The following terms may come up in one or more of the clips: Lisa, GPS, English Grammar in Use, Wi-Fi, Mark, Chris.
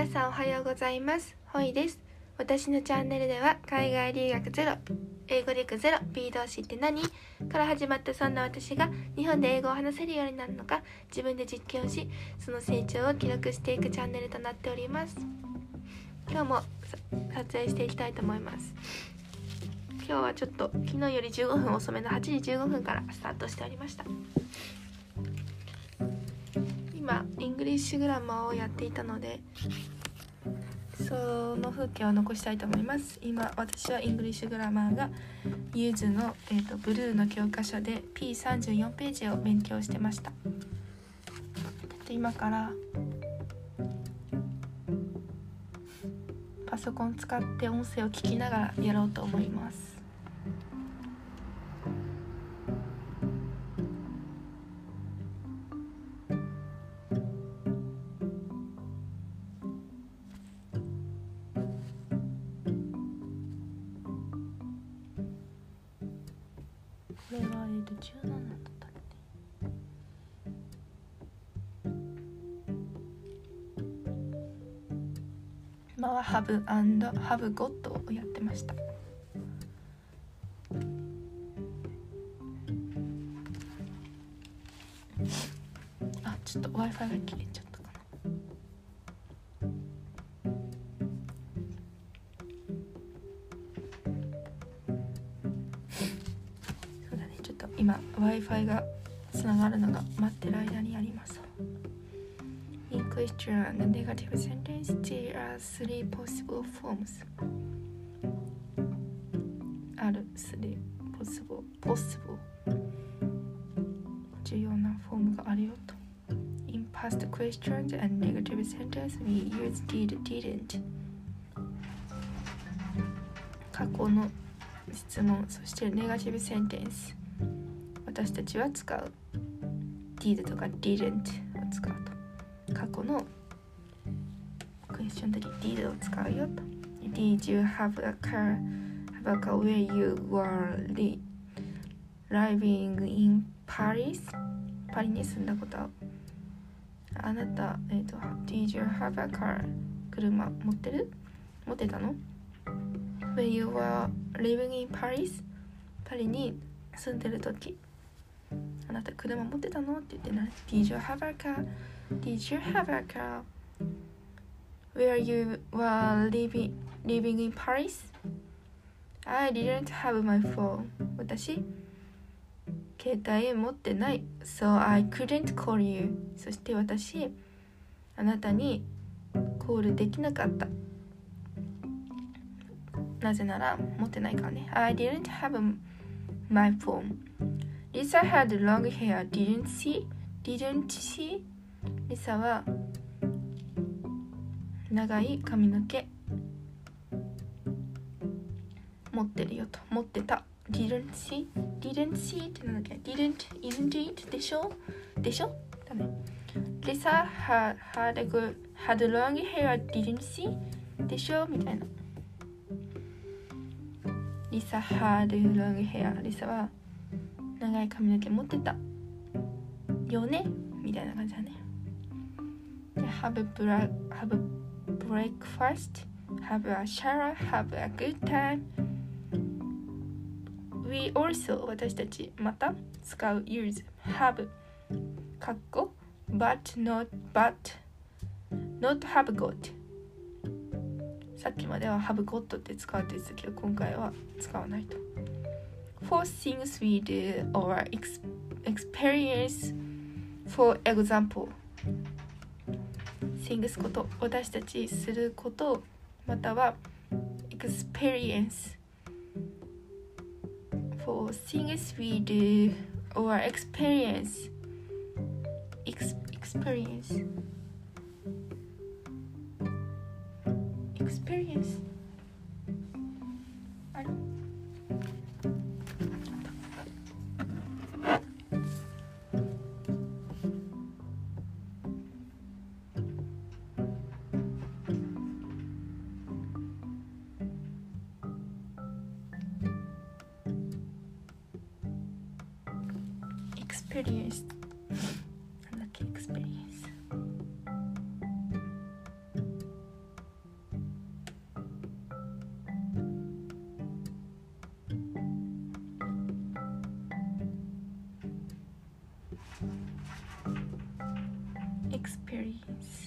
皆さんおはようございます。ホイです。私のチャンネルでは海外留学ゼロ、英語力ゼロ、 B 動詞って何から始まった、そんな私が日本で英語を話せるようになるのか自分で実験をし、その成長を記録していくチャンネルとなっております。今日も撮影していきたいと思います。今日はちょっと昨日より15分遅めの8時15分からスタートしておりました。今イングリッシュグラマーをやっていたので、その風景を残したいと思います。今私はイングリッシュグラマーがユーズの、ブルーの教科書で P34 ページを勉強してました。今からパソコン使って音声を聞きながらやろうと思います。これは17だったね。今はハブ&ハブゴットをやってました。あ、ちょっと Wi-Fi が切れちゃったかな。今 Wi-Fi がつながるのが待ってる間にやります。 In question, the negative sentence, there are three possible forms. ある3 possible 重要なフォームがあるよと。 In past questions and negative sentences, we use did, didn't. 過去の質問、そしてネガティブセンテンス、私たちは使う did とか didn't を使うと。過去のクエスチョンの時 did を使うよと。 Did you have a car? Have a car where you were living in Paris? パリに住んだことはあなた、Did you have a car? 車持ってる？持ってたの？ When you were living in Paris? パリに住んでる時あなた車持ってたのって言ってね。 Did you have a car? Did you have a car? Where you were living in Paris? I didn't have my phone. 私携帯持ってない。 So I couldn't call you. そして私あなたにコールできなかった。なぜなら持ってないからね。I didn't have my phone.Lisa had long hair, didn't she? Lisa は長い髪の毛持ってるよと。持ってた。didn't she? ってなんだっけ？ isn't it? でしょ？だね。Lisa had long hair, didn't she? でしょ？みたいな。Lisa had long hair. Lisa は長い髪の毛持ってたよねみたいな感じだね。で have breakfast, have a shower, have a good time. We also 私たちまた使う use have かっこ but not have got. さっきまでは have got って使うって言ってたけど今回は使わないと。For things we do or experience, for example, things こと私たちすることまたは experience for things we do or experience.Experience なんだっけ experience experience. Experience.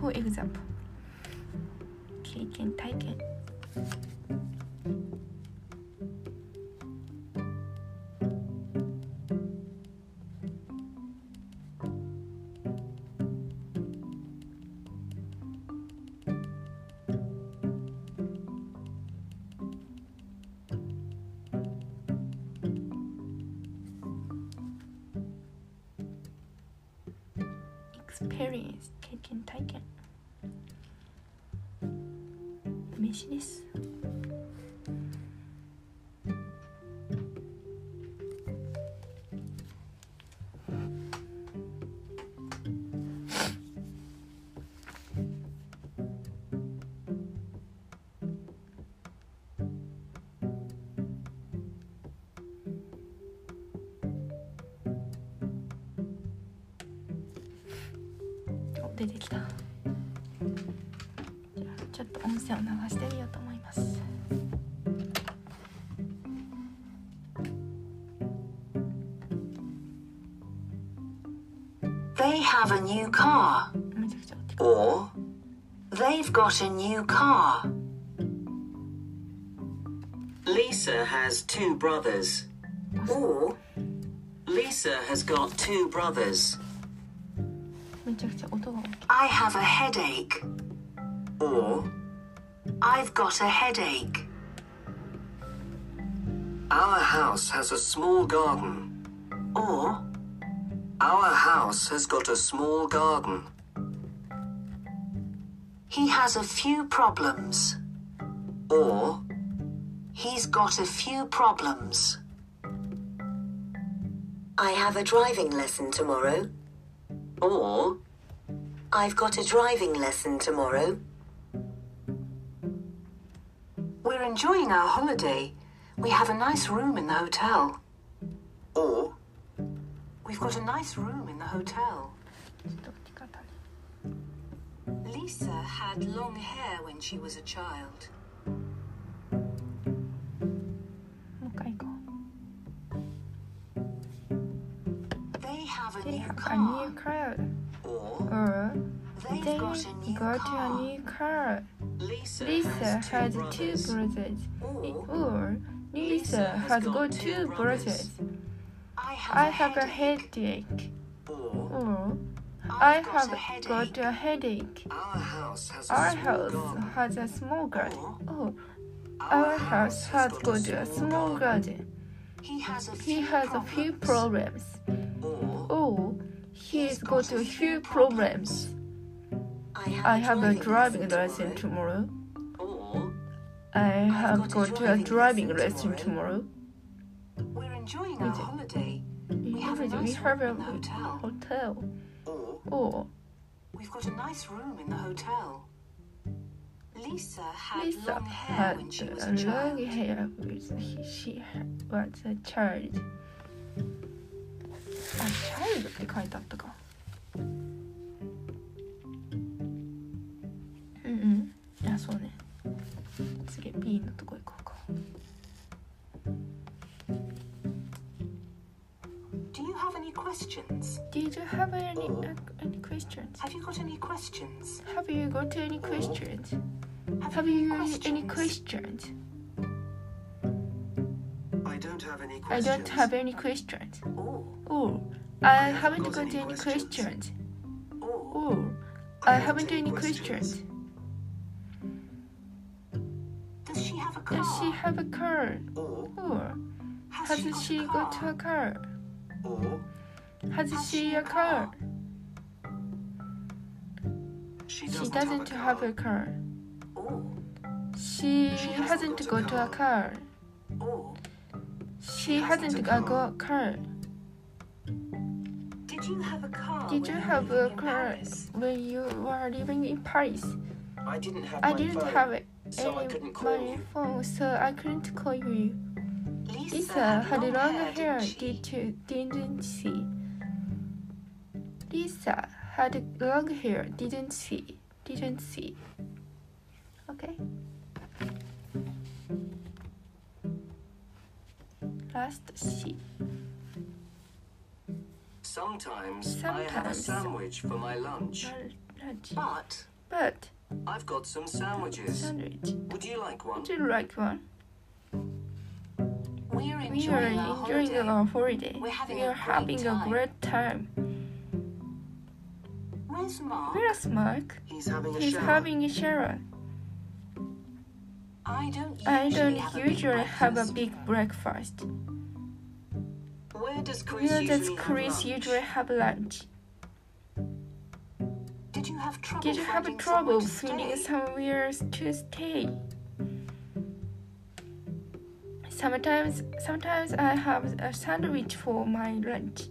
For example, 経験体験 experience 経験体験名詞です。出てきた。じゃあちょっと音声を流してみようと思います。They have a new car. Or they've got a new car. Lisa has two brothers. Or Lisa has got two brothers.I have a headache. Or I've got a headache. Our house has a small garden. Or our house has got a small garden. He has a few problems. Or he's got a few problems. I have a driving lesson tomorrow.Or, I've got a driving lesson tomorrow. We're enjoying our holiday. We have a nice room in the hotel. Or, we've got a nice room in the hotel. Lisa had long hair when she was a child. They have a new car. Or they got a new car. Lisa has two brothers. Or Lisa has got two brothers. I have a headache. Or I have got a headache. Our house has a small garden. Or our house has got a small garden. He has a few problems.Oh, he's got a few problems. I have a driving lesson tomorrow. I have got a driving lesson tomorrow. We're enjoying our holiday. We have a nice room in the hotel. Or we've got a nice room in the hotel. Lisa had long hair when she was a child.あ、チャイルって書いてあったか。うんうん。あ、そうね。次 B のとこ行こうか。Do you have any questions? Did you have any questions? Have you got any questions? Have you got any questions? Have you any questions? I don't have any questions.I haven't got any questions. Oh, I haven't any questions. Does she have a car? Or has she got a car? Or has she a car? She doesn't have a car. She hasn't got a car. She hasn't got a car. Did you have a car when you were living in Paris? I didn't have any phone, so I couldn't call you. Lisa had long hair, didn't she? Lisa had long hair, didn't she? Okay. Last she.Sometimes I have a sandwich for my lunch. But I've got some sandwiches. Would you like one? We are enjoying our holiday. We are having a great time. Where's Mark? He's having a shower. I don't usually have a big breakfast.Where does Chris usually have lunch? Did you have trouble finding somewhere to stay? Sometimes I have a sandwich for my lunch.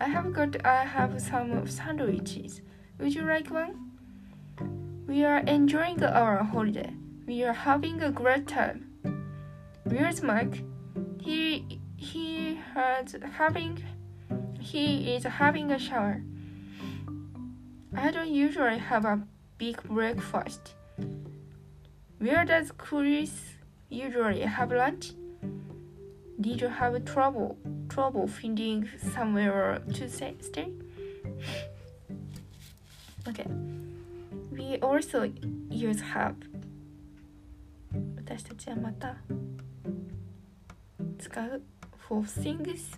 I have some sandwiches. Would you like one? We are enjoying our holiday. We are having a great time. Where's Mark? He is having a shower. I don't usually have a big breakfast. Where does Chris usually have lunch? Did you have trouble finding somewhere to stay? Okay. We also use have. 私たちはまた使う。For things,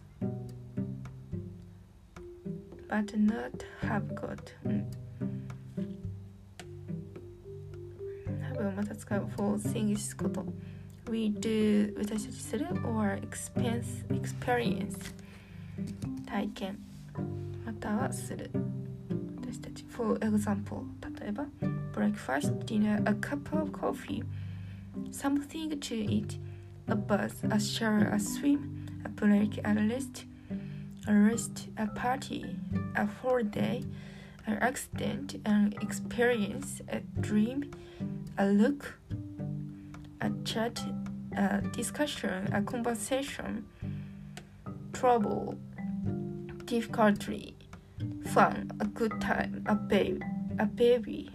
but not have got. 多分また使う for things こと。We do 私たちする or experience 体験またはする私たち。For example 例えば breakfast, dinner, a cup of coffee, something to eat, a bus, a shower, a swim.A break, a rest, a party, a holiday, an accident, an experience, a dream, a look, a chat, a discussion, a conversation, trouble, difficulty, fun, a good time, a baby.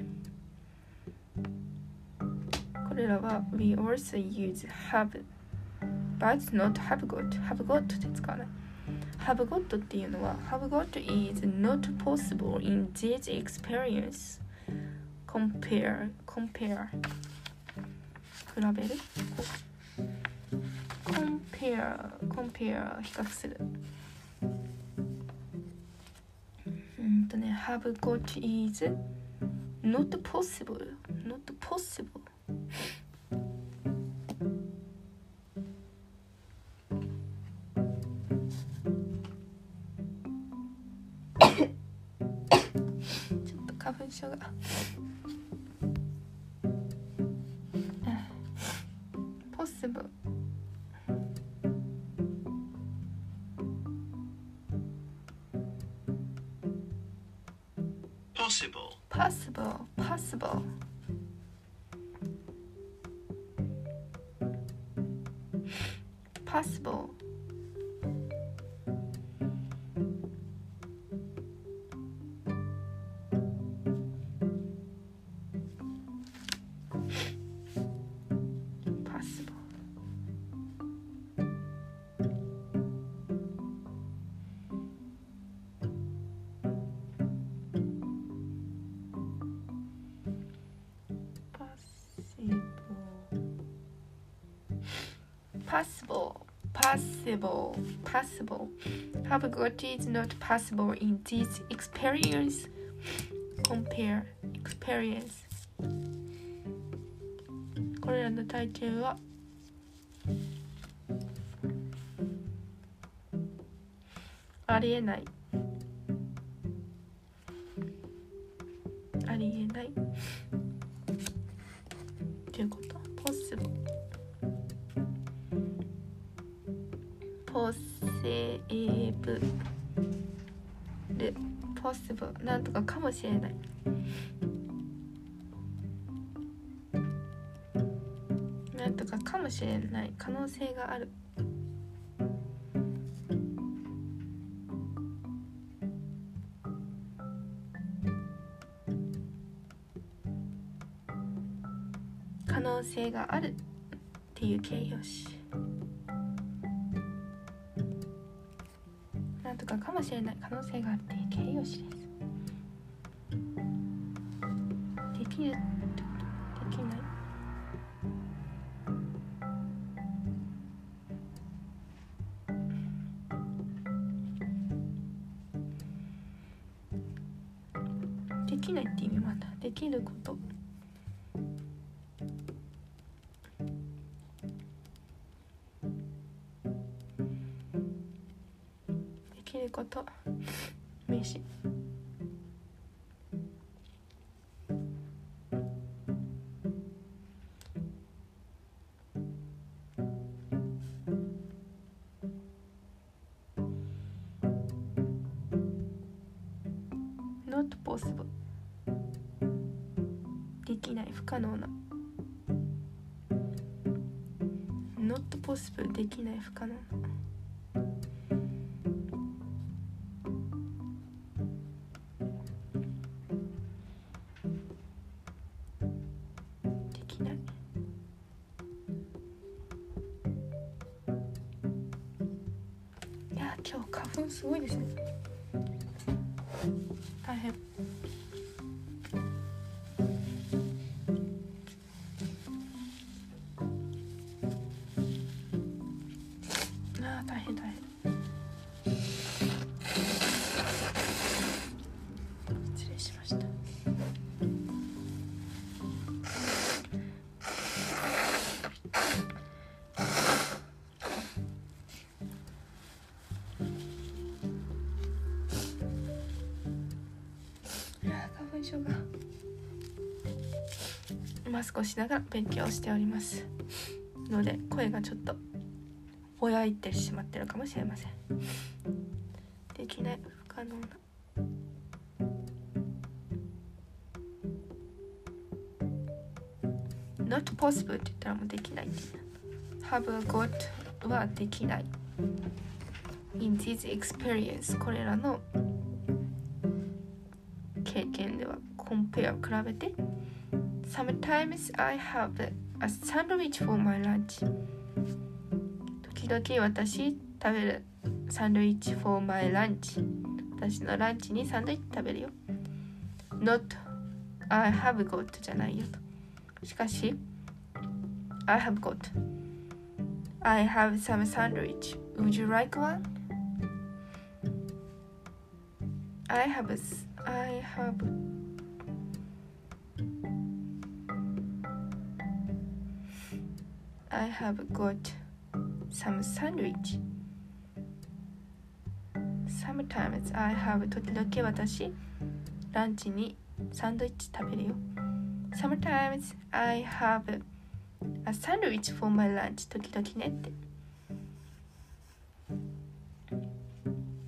これらは we also use have.But not have got. Have got って使わない。Have got っていうのは Have got is not possible in this experience. Compare 比べる Compare 比較するHave got is not possible possible possible possible possible. Have got is not possible in this experience. compare experience これらの体験はありえないっていうこと possible なんとかかもしれないなんとかかもしれない可能性がある可能性があるっていう形容詞なんとかかもしれない可能性があるっていう形容詞ですできるってことできないできないって意味まだできることこと名詞not possible できない不可能な not possible できない不可能な今日花粉すごいですね。大変。大変。失礼しました。マスクをしながら勉強しておりますので声がちょっとぼやいてしまってるかもしれませんできない不可能なnot possible って言ったらもうできない have got はできない in this experience これらの経験では compare を比べてSometimes I have a sandwich for my lunch. 時々私食べる sandwich for my lunch. 私のランチにサンドイッチ食べるよ。Not I have got じゃないよと。しかし I have got. I have some sandwich. Would you like one? I have.I have got some sandwich. Sometimes I have 時々私ランチにサンドイッチ食べるよ。Sometimes I have a sandwich for my lunch. 時々ねって。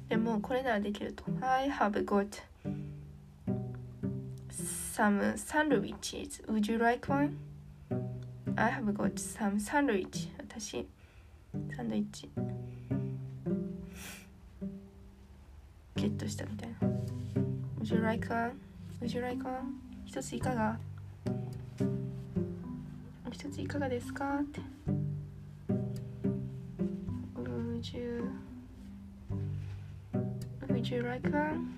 でもこれならできると。I have got some sandwiches. Would you like one?I have got some sandwich. 私サンドイッチゲットしたみたいな。Would you like one? Would you like one? 一ついかが？一ついかがですか？って。Would you like one?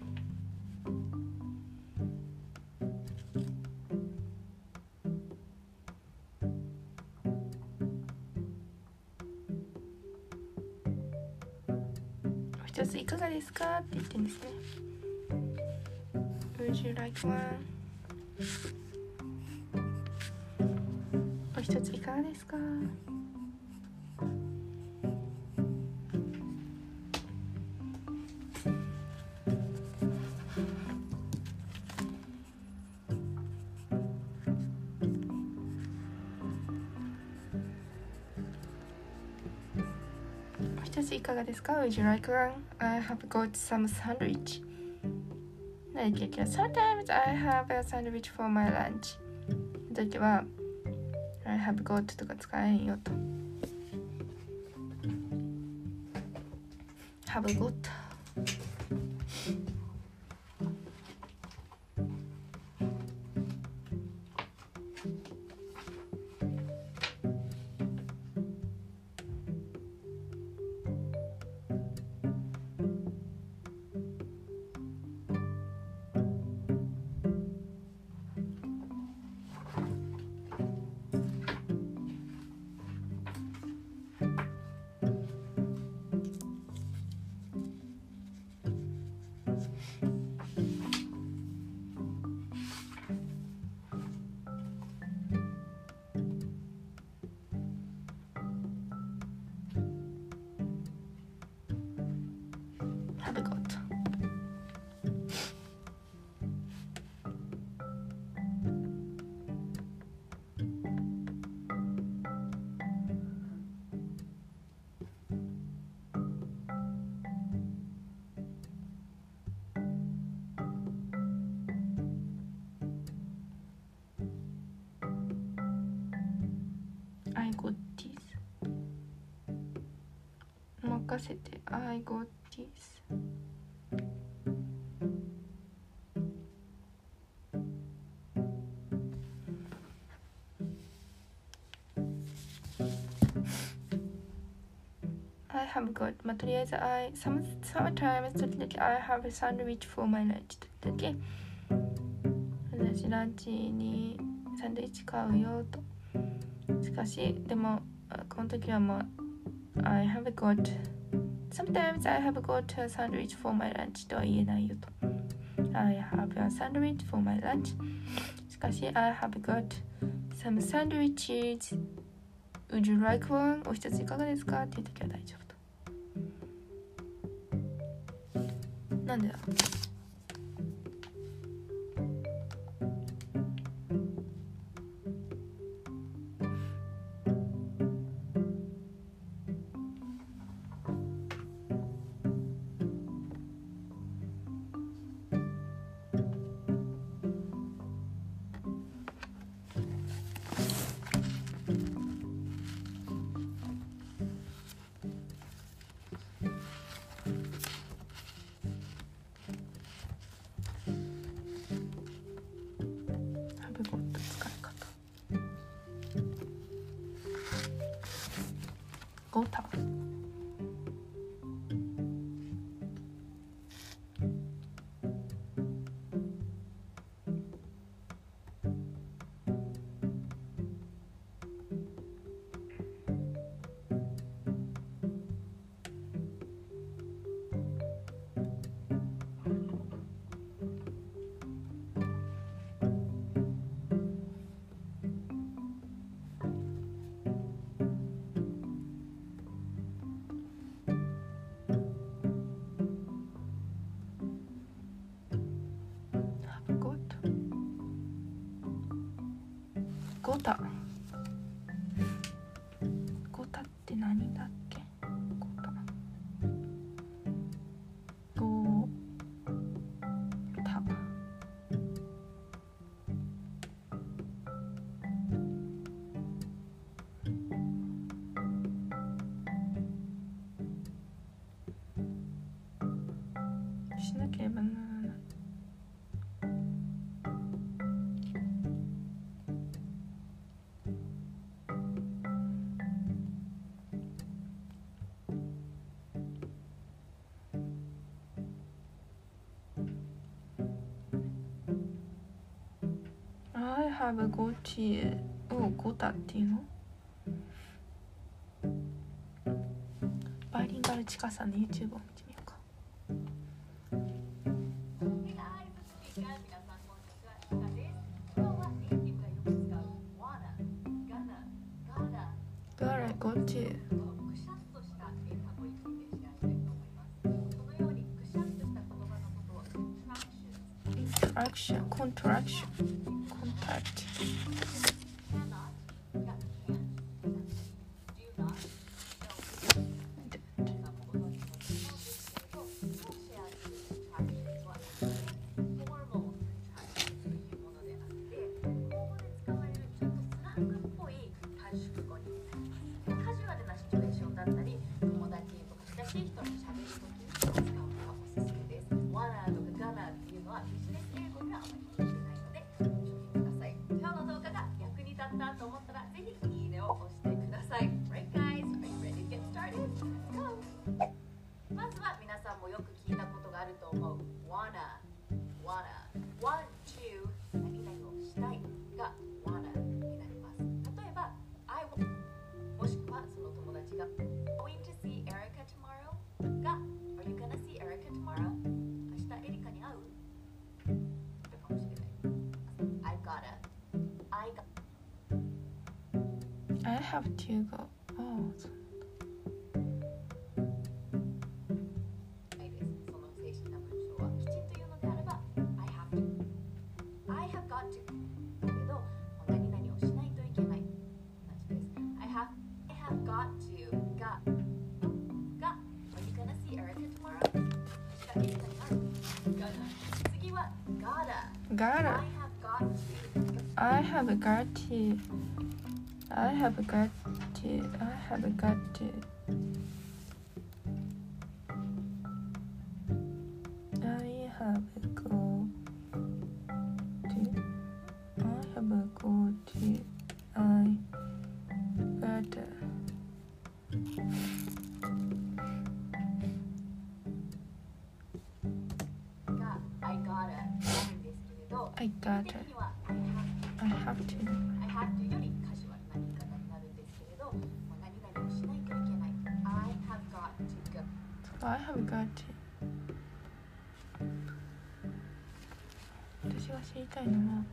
いかがですかって言ってんですね。Would you like one? お一ついかがですか？お一ついかがですか？ Would you like one? I have got some sandwich.Sometimes I have a sandwich for my lunch. その時は I have got とか使えんよと。Have got。I got this. 任せて。I got this. まあ、とりあえず sometimes 時々 I have a sandwich for my lunch とだけ私ランチにサンドイッチ買うよと。しかしでもこの時はもう I have got sometimes I have got a sandwich for my lunch とは言えないよと。 I have a sandwich for my lunch しかし I have got some sandwiches would you like one お一ついかがですかっていう時は大丈夫と。なんでだゴタって何だっけ？ゴタ。ゴタ。しなければならない。I have got here をゴタっていうの？バイリンガルチカさんの YouTube を見てみようか。こっち。Contraction, contraction, contact. I have to go out. I have got to. I have got to. Are you gonna see Erica tomorrow? Gotta. I have got to.私が知りたいのは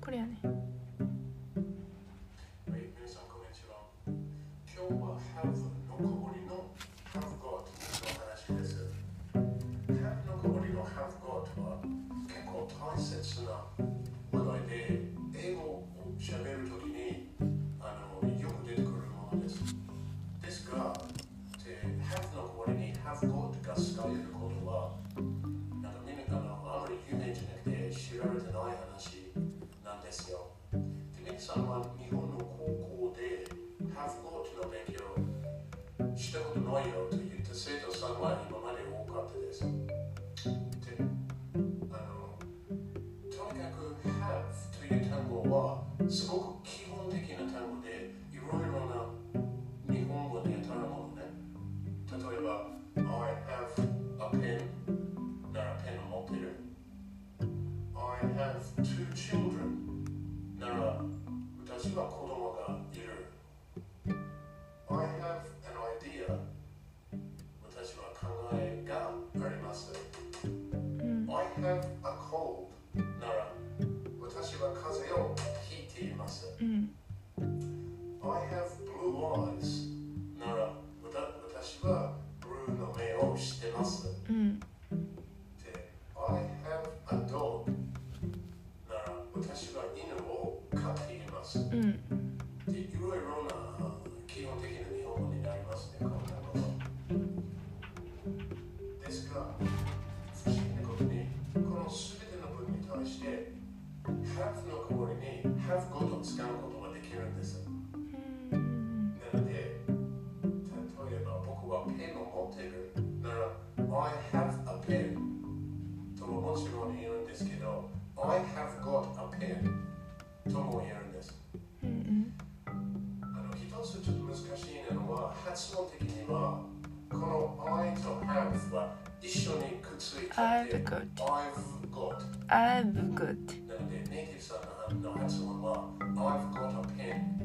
これやね。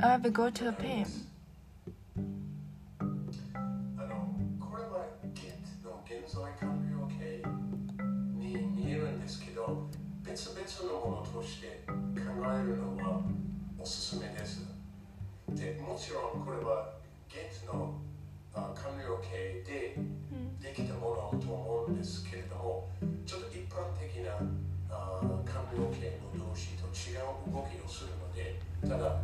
I've got a pen. もちろんこれは現地の官僚系でできたものと思うんですけれども、ちょっと一般的な官僚系の動詞と違う動きをするので、ただ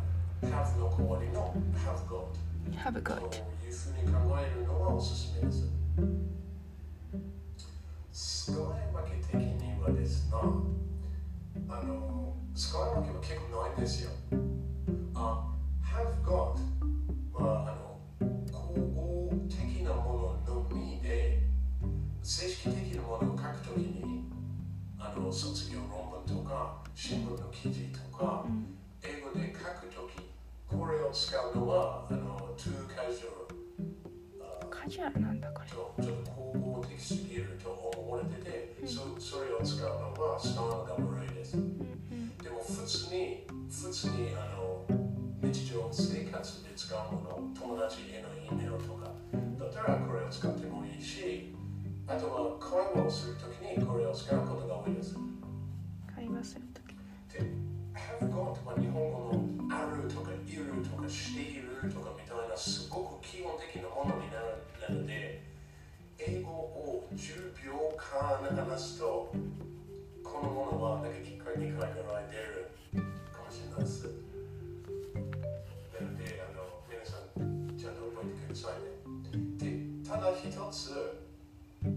have の代わりの have got、 have got というふうに考えるのはおすすめです。使い分け的にはですね、使い分けは結構ないんですよ。have got は口語的なもののみで、正式的なものを書くときに卒業論文とか新聞の記事とか、英語で書くときこれを使うのはtoo casual、 カジュアルなんだからちょっと口語的すぎると思われてて、それを使うのはスタンダードレイです。でも普通に日常生活で使うもの、友達への E メールとかだったらこれを使ってもいいし、あとは会話をするときにこれを使うことが多いです。会話するときで have got は日本語のあるとかいるとかしているとかみたいなすごく基本的なものになるので、英語を10秒間話すとこのものはなんか1回2回ぐらい出るかもしれないです。ただ一つ疑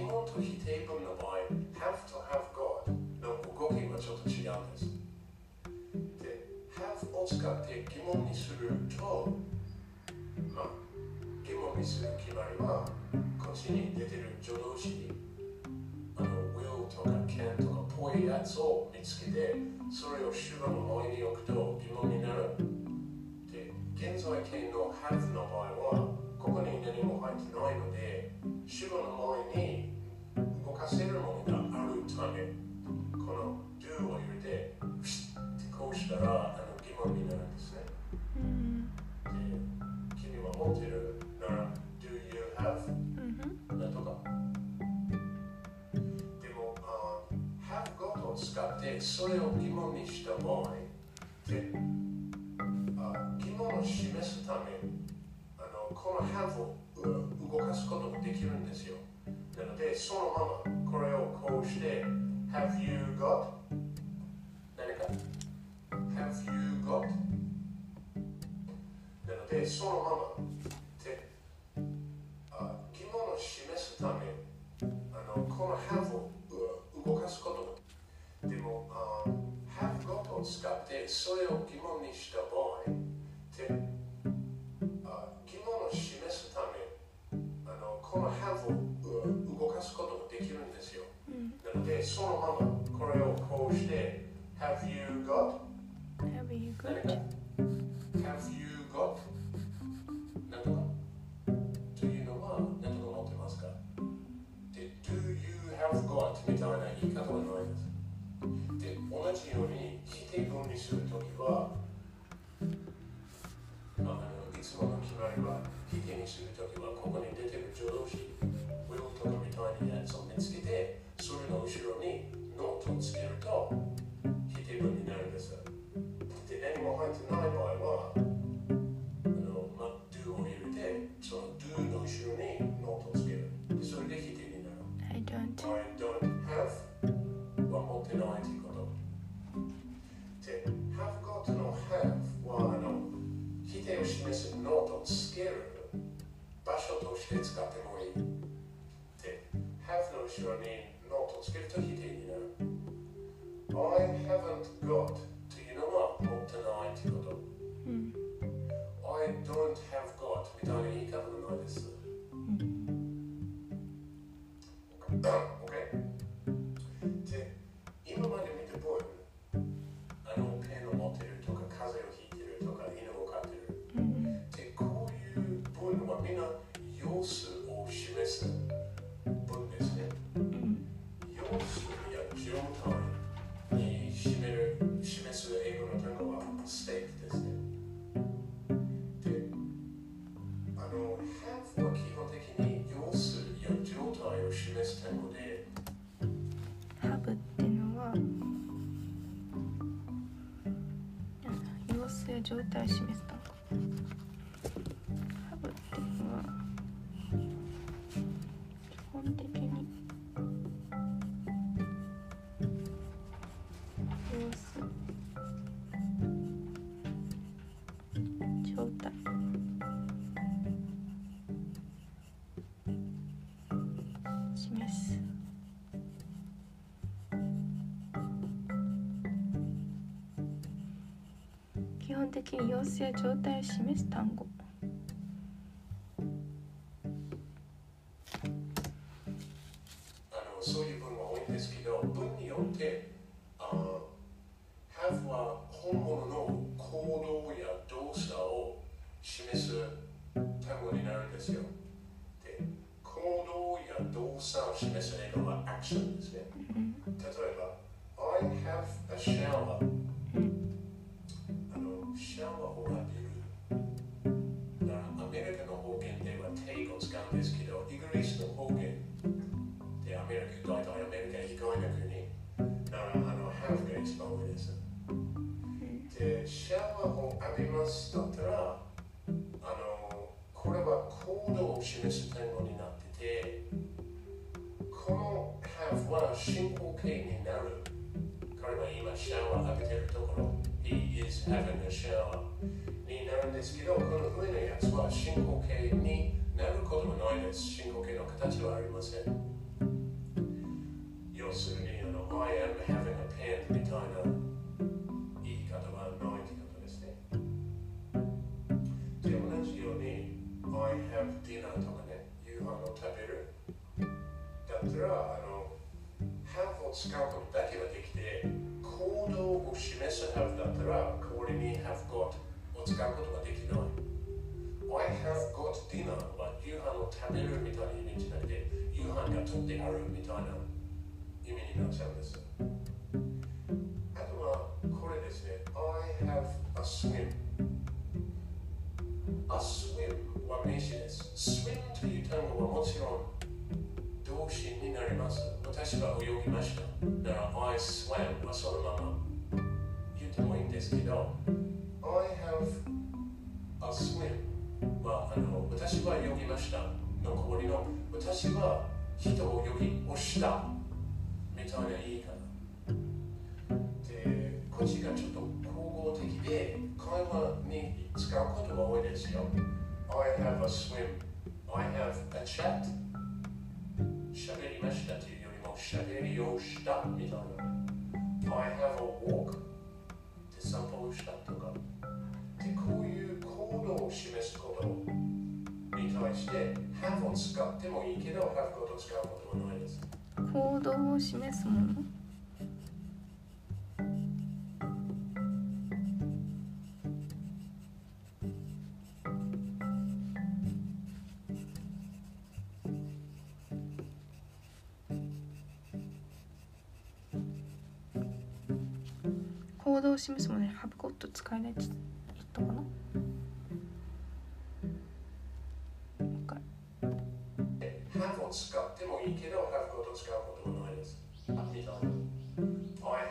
問と否定文の場合 have to have got の動きはちょっと違うんです。で have を使って疑問にすると、疑問にする決まりはこっちに出てる助動詞will とか can とかぽいやつを見つけて、それを手話の前に置くと疑問になる。で現在形の have の場合はここに何も入ってないので、手話の前に動かせるものがあるため、この do を入れて、プシッってこうしたら疑問になるんですね。で、君は持ってるなら do you have なんとか。でも、have got を使ってそれを疑問にした場合、で、疑問を示すため、この have を動かすこともできるんですよ。なのでそのままこれをこうして have you got 何か have you got なのでそのままで疑問を示すためこの have を動かすこともでも have got を使ってそれを疑問にした場合でこの have を動かすこともできるんですよ。なのでそのままこれをこうして、have you got? Have you got? Have you got? なんとかというのは何とか持ってますか？で、do you have got? みたいな言い方はないです。で、同じように否定文にするときは、いつもの決まりは否定にするときはここに出てる助動詞 will とかみたいなやつを見つけて、それの後ろに not をつけると否定文になるんです。で、何も入ってない場合はdo を入れて、その do の後ろに not をつける。で、それで否定になる。 I don't have は持ってないということで、 have got の have は否定を示す not をつける場所として使ってもいい。で、have の後ろに not をつけると否定になる。I haven't got というのは持ってないということ。I don't have got みたいな言い方がないです。OK。で、今まで見た文、ペンを持ってるとか風邪をひいてるとか犬を飼ってる。みんな様子を示す文ですね。様子や状態に示す英語の単語は state ですね。で、have は基本的に様子や状態を示す単語で、have っていうのは様子や状状態を示す単語。ハブっていうのは基本的に様子、状態、示す。基本的に様子や状態を示す単語。そういう文は多いんですけど、文によってhave は本物の行動や動作を示す単語になるんですよ。で、行動や動作を示すのは action ですね。例えば I have a shower。シャワーを浴びる。アメリカの方言では敬語を使うんですけど、イギリスの方言でアメリカ、大体アメリカ以外の国ならhave が一番多いです。で、シャワーを浴びますだったら、これは行動を示す単語になってて、この have は進行形になる。彼は今シャワーを浴びてるところ。He is having a shower になるんですけど、この上のやつは進行形になることもないです。進行形の形はありません。要するに、I am having a pen みたいな言い方はないということですね。で、同じように I have dinner とかね、夕飯を食べるだったら、have を使うことだけはできて、行動を示す have だったら代わりに have got を使うことができない。 I have got dinner は夕飯を食べるみたいな意味じゃなくて、夕飯が取ってあるみたいな意味になっちゃうんです。あとはこれですね。 I have a swim。 A swim は名詞です。 swim という単語はもちろん動詞になります。私は泳ぎました。だから I swam はそのまま言ってもいいんですけど、 I have a swim は私は泳ぎましたの代わりの私は人を泳ぎをしたみたいな言い方で、こっちがちょっと交互的で会話に使うことが多いですよ。 I have a swim。 I have a chat。 喋りましたという喋りをしたみたいな。 I have a walk で散歩をしたとかで、こういう行動を示すことに対して have を使ってもいいけど have ことを使うこともないです。行動を示すもの、行動を示すものにハブゴット使えないって言ったかな。ハブを使ってもいいけど、ハブゴット使うこともないです。I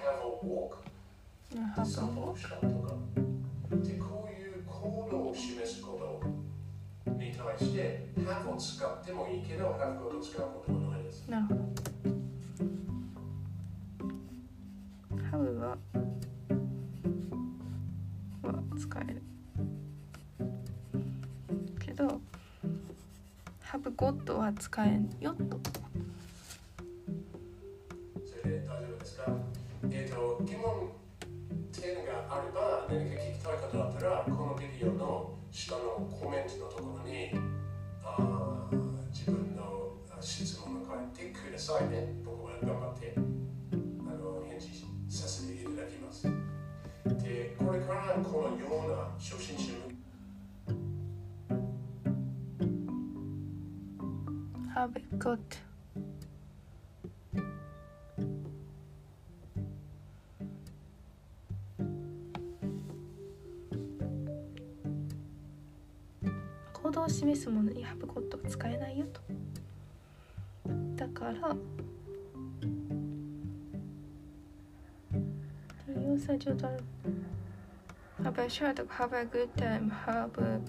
have a walk。散歩をしたとか。で、こういう行動を示すことに対して、ハブを使ってもいいけど、ハブゴット使うこともないです。なるほど。ハブは使えるけど、ハブゴッドは使えんよと。それで大丈夫ですか？疑問点があれば、何か聞きたいことがあったら、このビデオの下のコメントのところに自分の質問を書いてくださいね。僕は頑張って返事させていただきます。で、これからこのような初心者の Have got 行動を示すものに Have got は使えないよと。だから利用されちゃうとある。Have a shot, have a good time, have a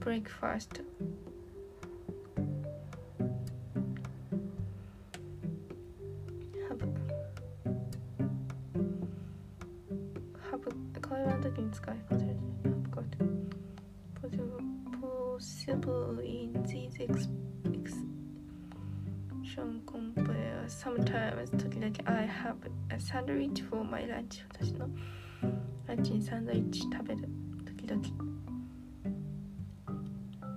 breakfast. I have a sandwich for my lunch. 私のランチにサンドイッチ食べる時々。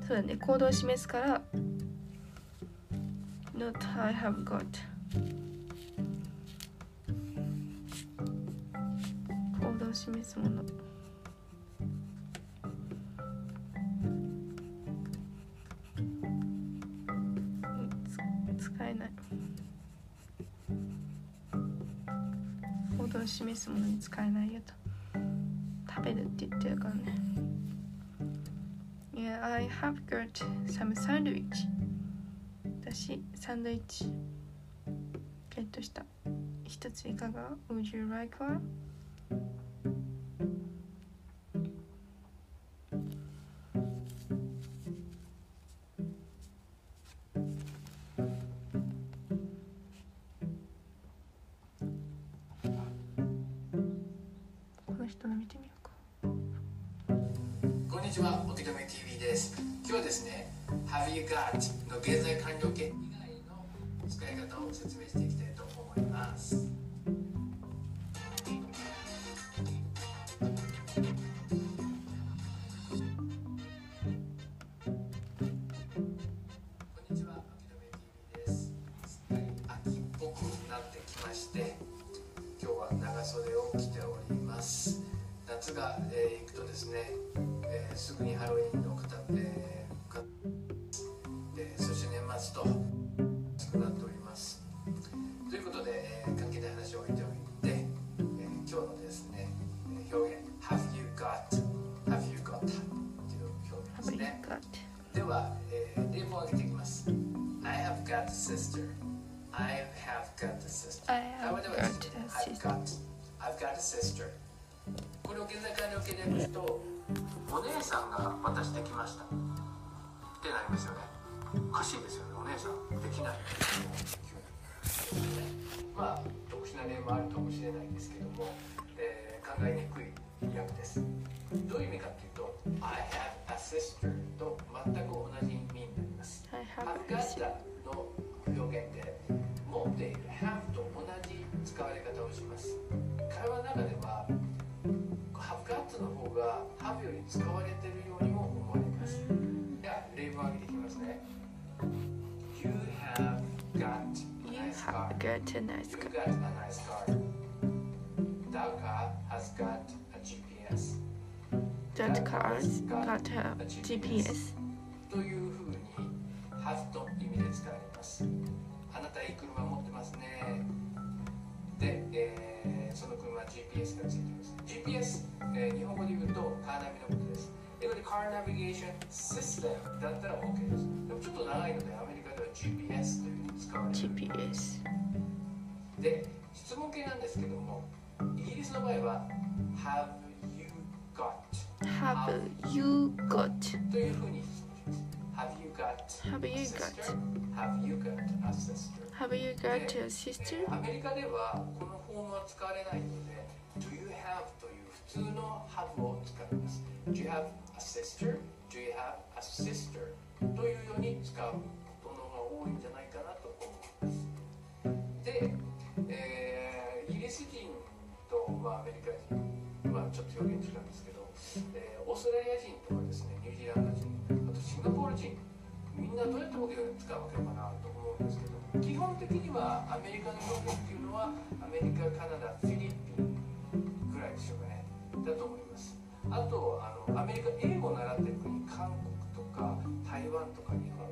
そうだね、行動を示すから Not I have got 行動を示すもの。使えないを示すものに使えないよと。食べるって言ってるからね。Yeah, I have got some sandwich. 私サンドイッチゲットした。一ついかが ？Would you like one? これを現在完了形で訳すと、お姉さんが渡してきましたってなりますよね。おかしいですよね、お姉さんできない。まあ特殊な例もあるかもしれないんですけども、考えにくい訳です。どういう意味かというと I have a sister と全く同じ意味になります。 Have got の表現で持っている have と同じ使われ方をします。会話の中では Have got の方が have より使われているようにも思われます。では例文を挙げていきますね。 You have got a nice car. You got a nice car. That car has got a GPS. That car has got a GPS. というふうに have と意味で使われます。あなたいい車持ってますね。で、その車は GPS がついています。GPS、日本語で言うとカーナビのことです。英語でカーナビゲーションシステムだったら OK です。でもちょっと長いのでアメリカでは GPS というのに使われている。GPS。で、質問形なんですけども、イギリスの場合は Have you got? Have you got? というふうに。Have you got a sister? Have you got a sister? Have you got a sister? アメリカではこのフォームは使われないので Do you have という普通の have を使います。Do you have a sister? Do you have a sister? というように使うことの方が多いんじゃないかなと思います。で、イギリス人と、アメリカ人、ちょっと表現違うんですけど、オーストラリア人とかですね、ニュージーランド人、シンガポール人、みんなどうやって僕を使うわけかなと思うんですけど、基本的にはアメリカの表現っていうのはアメリカ、カナダ、フィリピンぐらいでしょうかね、だと思います。あとアメリカ英語を習ってる国、韓国とか台湾とか日本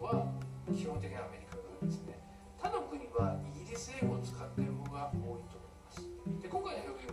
は基本的にアメリカがですね、他の国はイギリス英語を使っている方が多いと思います。で、今回の表現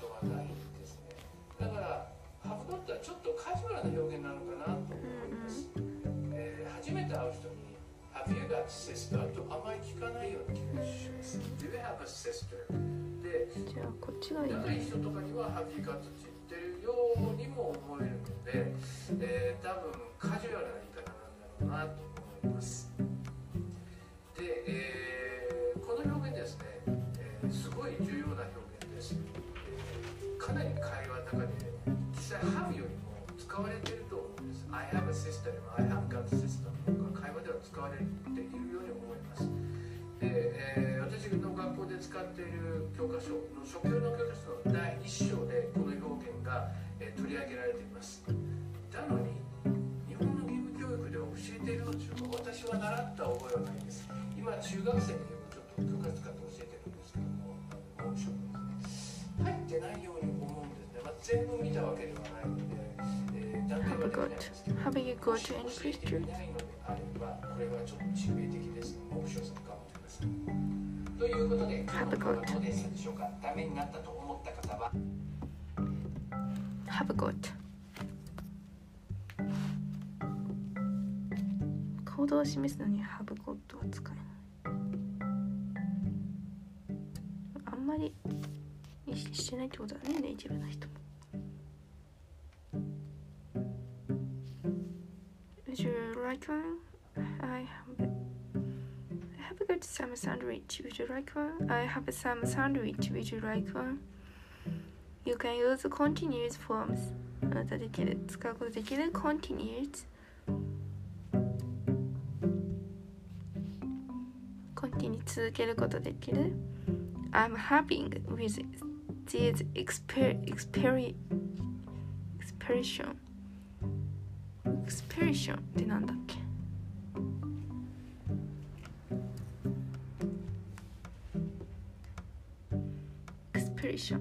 とがないですね。だから have got はちょっとカジュアルな表現なのかなと思います。初めて会う人に Have you got sister? とあまり聞かないような気がします。Do you have a sister?じゃあこっちがいい。長い人とかにはハッピーカットって言ってるようにも思えるので、多分カジュアルな言い方なんだろうなと思います。で、この表現ですね、すごい重要な表現です。かなり会話の中で実際ハブよりも使われていると思うんです。I have a sister も I have got a sister も会話では使われているように思います。で、私の学校で使っている教科書の職業の教科書の第1章でこの表現が取り上げられています。なのに日本の義務教育では教えているのでしょうか。私は習った覚えはないです。今中学生にちょっと教科書使って教えてるんですけども、本書ですね、入ってないように思うんですね。まあ、全部見たわけではないので、断定はできないんですけど、教えていないのであればこれはちょっと致命的です。目標さん頑張ってください。ということで、今日の動画はどうでしたでしょうか。ダメになったと思った方は Have a good 行動を示すのに Have a good は使えない。あんまり意識してないってことだね、ネイティブな人も。Would you like one? I have it.I have some sandwich. Would you like one? I have some sandwich. Would you like one? You can use continuous forms. あなたできる。使うことできる continuous. continue 続けることできる。I'm having with these expression. expression ってなんだっけ？expression.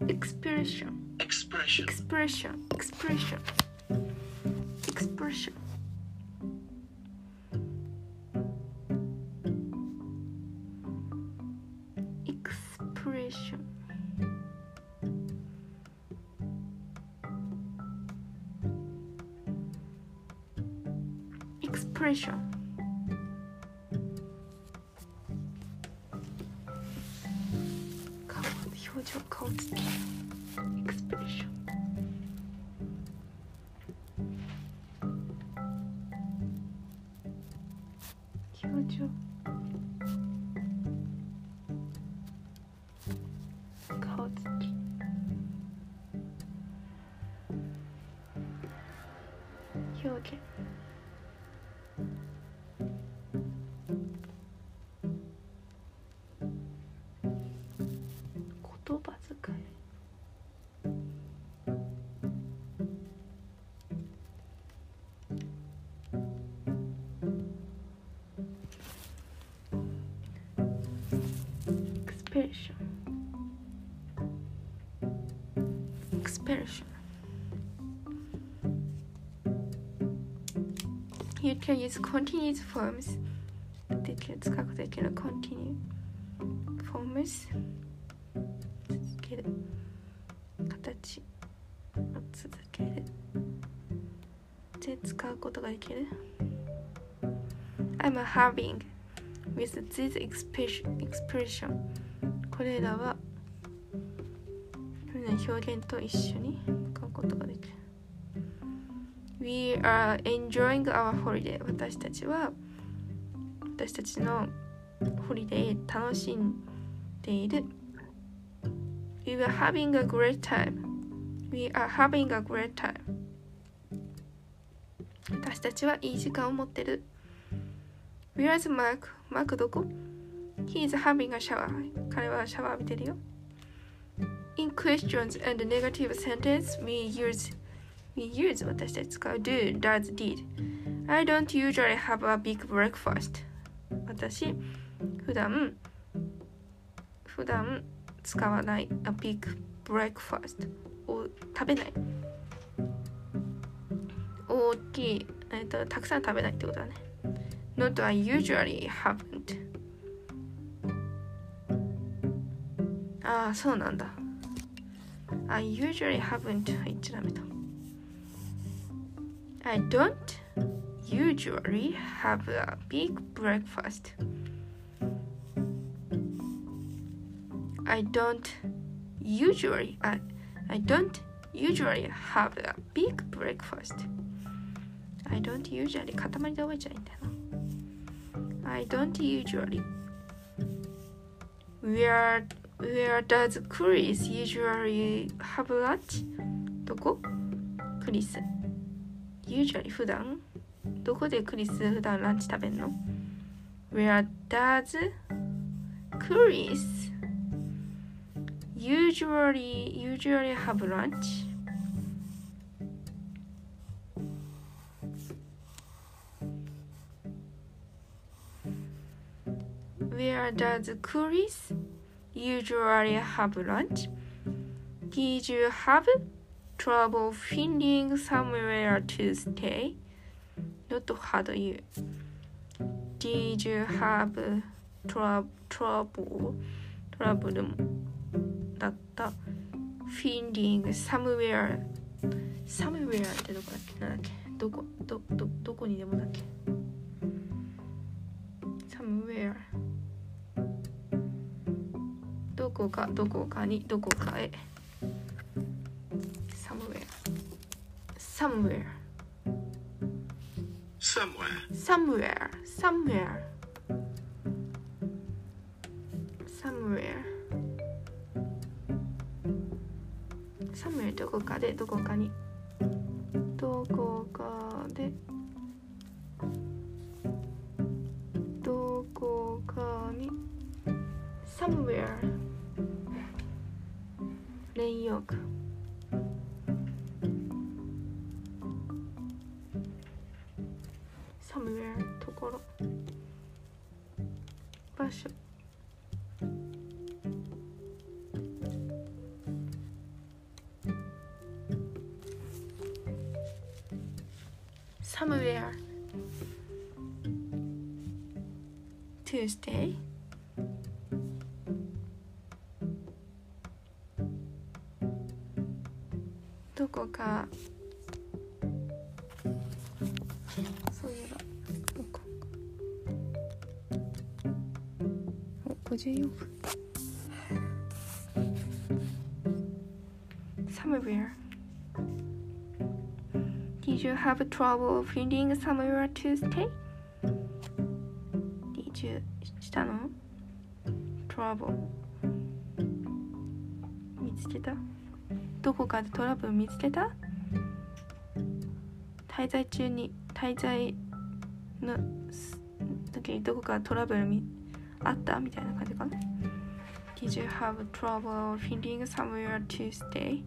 expression. You can use continuous forms. 使うことできるの continue forms 続ける形を続けるで使うことができる I'm having with this expression これらは表現と一緒に使うことができる We are enjoying our holiday 私たちのホリデー楽しんでいる We are having a great time. We are having a great time. 私たちはいい時間を持ってる Where is Mark? Mark どこ He is having a shower. 彼はシャワー浴びてるよ In questions and negative sentence we use 私たち使う do, does, did. I don't usually have a big breakfast.私普段使わない A big breakfast を食べない大きい、たくさん食べないってことだね Not I usually haven't ああそうなんだ I usually haven't 一致ダメだ I don't usually have a big breakfast. I don't usually have a big breakfast. I don't usually 塊で覚えちゃいんだな I don't usually. Where does Chris usually have lunch? どこ Chris usually 普段どこでクリス普段ランチ食べんの Where does Chris usually have lunch? Did you have trouble finding somewhere to stay?Not had you. Did you have trouble だった。Finding somewhere. Somewhere ってどこだっけ？なんだっけ？どこにでもだっけ？Somewhere. どこかへ。Somewhere.somewhere どこかに somewhere 連用句Somewhere ところ場所 Somewhere to stayどこかSomewhere. Did you have trouble finding somewhere to stay? Did you したの Trouble 見つけたどこかでトラブル見つけた滞在の時にどこかトラブルあったみたいな感じかな Did you have trouble finding somewhere to stay?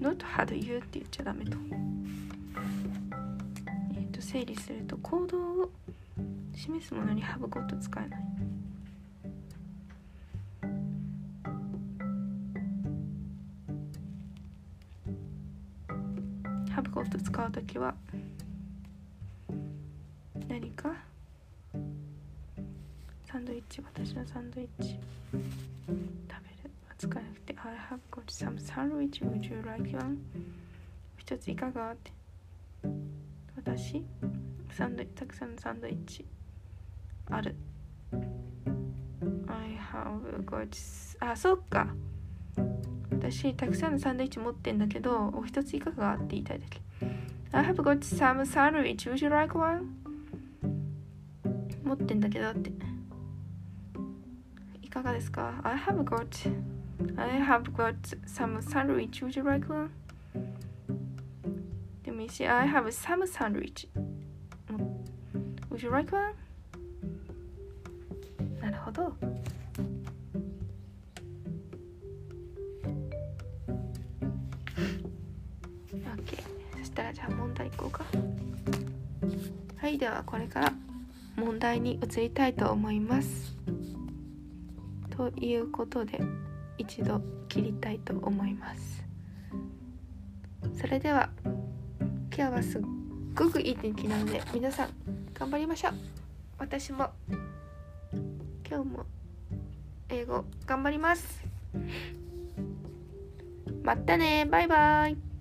Not had you って言っちゃダメと、整理すると行動を示すものに have ごと使えないhave ごと使うときはッチ、私のサンドイッチ食べる、使えなくて I have got some sandwich, would you like one? 一ついかがって、私たくさんのサンドイッチある。 I have got あ、そっか、私たくさんのサンドイッチ持ってんだけど、お一ついかがって言いたいだけ。 I have got some sandwich, would you like one? 持ってんだけどって、いかがですか。 I have got some sandwich, would you like one? でもいいし、 I have some sandwich, would you like one? なるほど。OK、 そしたらじゃあ問題いこうか。はい、ではこれから問題に移りたいと思います。ということで一度切りたいと思います。それでは今日はすっごくいい天気なので、皆さん頑張りましょう。私も今日も英語頑張ります。またね、バイバイ。